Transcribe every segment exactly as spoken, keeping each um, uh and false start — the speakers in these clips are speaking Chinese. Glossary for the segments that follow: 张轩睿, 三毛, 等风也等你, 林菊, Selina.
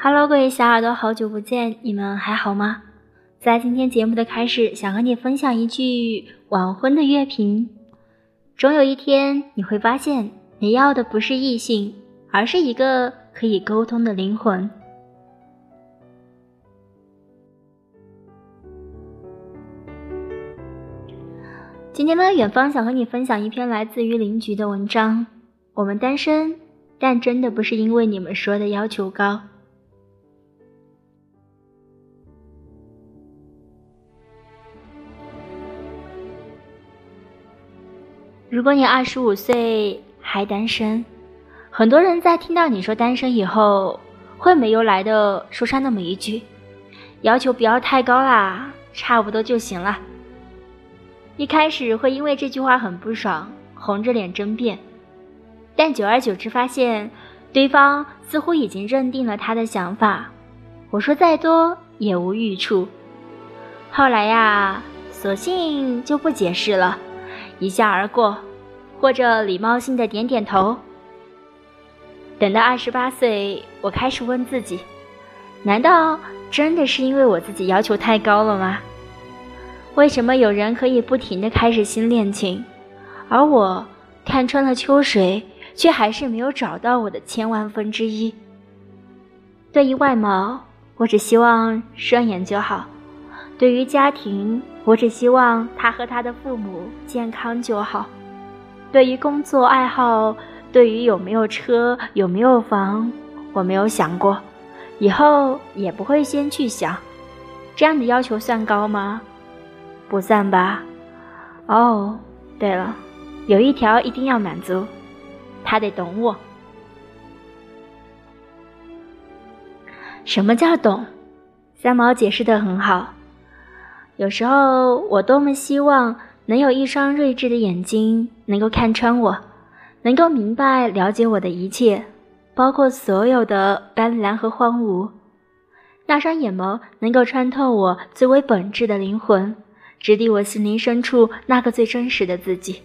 Hello， 各位小耳朵，好久不见，你们还好吗？在今天节目的开始，想和你分享一句晚婚的乐评：总有一天，你会发现，你要的不是异性，而是一个可以沟通的灵魂。今天呢，远方想和你分享一篇来自于林菊的文章。我们单身，但真的不是因为你们说的要求高。如果你二十五岁还单身，很多人在听到你说单身以后，会没由来的说上那么一句：“要求不要太高啦，差不多就行了。”一开始会因为这句话很不爽，红着脸争辩，但久而久之发现，对方似乎已经认定了他的想法，我说再多也无益处。后来呀，索性就不解释了。一笑而过，或者礼貌性的点点头。等到二十八岁，我开始问自己，难道真的是因为我自己要求太高了吗？为什么有人可以不停地开始新恋情，而我看穿了秋水，却还是没有找到我的千万分之一？对于外貌，我只希望顺眼就好；对于家庭，我只希望他和他的父母健康就好。对于工作爱好，对于有没有车，有没有房，我没有想过，以后也不会先去想。这样的要求算高吗？不算吧。哦，对了，有一条一定要满足，他得懂我。什么叫懂？三毛解释得很好。有时候我多么希望能有一双睿智的眼睛能够看穿我，能够明白了解我的一切，包括所有的斑斓和荒芜。那双眼眸能够穿透我最为本质的灵魂，直抵我心灵深处那个最真实的自己。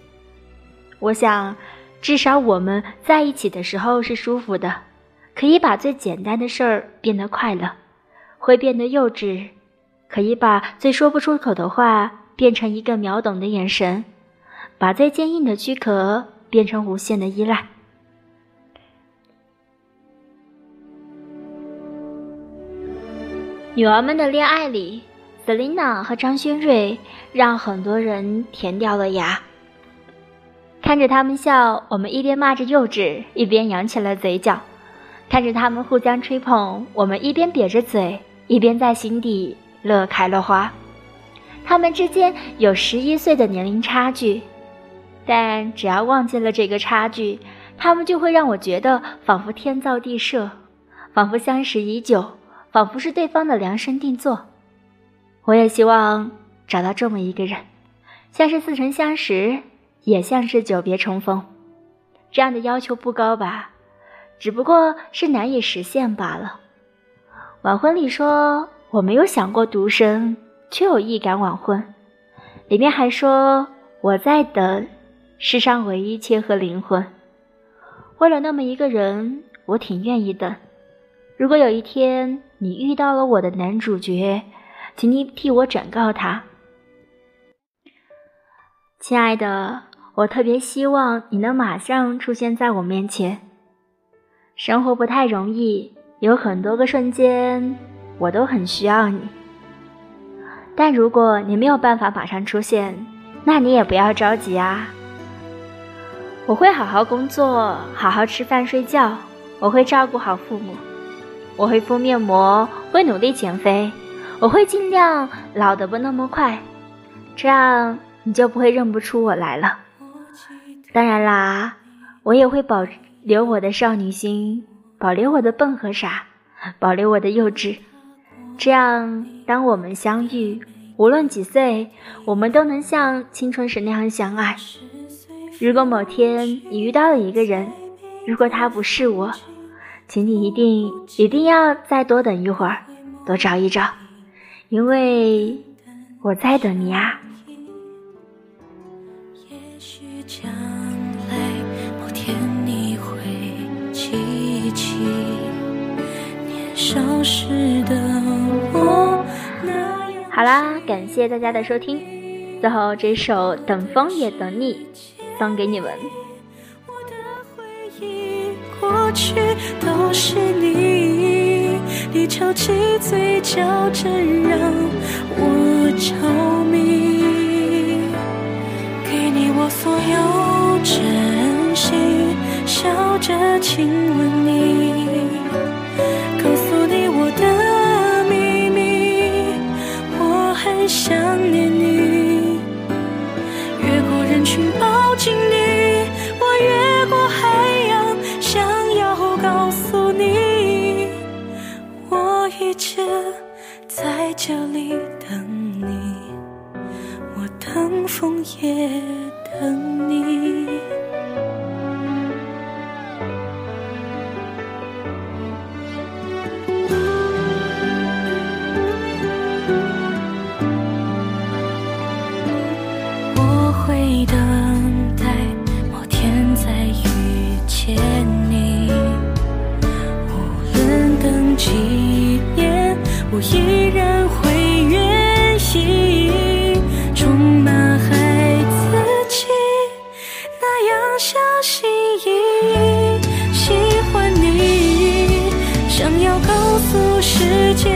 我想，至少我们在一起的时候是舒服的，可以把最简单的事儿变得快乐，会变得幼稚，可以把最说不出口的话变成一个秒懂的眼神，把最坚硬的躯壳变成无限的依赖。女儿们的恋爱里， Selina 和张轩睿让很多人甜掉了牙。看着他们笑，我们一边骂着幼稚，一边扬起了嘴角；看着他们互相吹捧，我们一边瘪着嘴，一边在心底乐开了花。他们之间有十一岁的年龄差距，但只要忘记了这个差距，他们就会让我觉得仿佛天造地设，仿佛相识已久，仿佛是对方的量身定做。我也希望找到这么一个人，像是似曾相识，也像是久别重逢。这样的要求不高吧，只不过是难以实现罢了。晚婚里说我没有想过独身，却有意敢晚婚。里面还说我在等世上唯一切合灵魂。为了那么一个人，我挺愿意等。如果有一天你遇到了我的男主角，请你替我转告他：亲爱的，我特别希望你能马上出现在我面前。生活不太容易，有很多个瞬间我都很需要你，但如果你没有办法马上出现，那你也不要着急啊。我会好好工作，好好吃饭睡觉，我会照顾好父母，我会敷面膜，会努力减肥，我会尽量老得不那么快，这样你就不会认不出我来了。当然啦，我也会保留我的少女心，保留我的笨和傻，保留我的幼稚。这样，当我们相遇，无论几岁，我们都能像青春时那样相爱。如果某天你遇到了一个人，如果他不是我，请你一定一定要再多等一会儿，多找一找，因为我在等你啊。也许将来某天你会记起年少。好啦，感谢大家的收听，最后这首《等风也等你》送给你们。我的回忆过去都是你，你抽泣嘴角真让我着迷，给你我所有真心，笑着亲吻你，告诉你我的秘密，我很想念你，越过人群抱紧你，我越过海洋想要告诉你，我一直在这里等你，我等风也等你。我依然会愿意充满孩子气那样小心翼翼喜欢你，想要告诉世界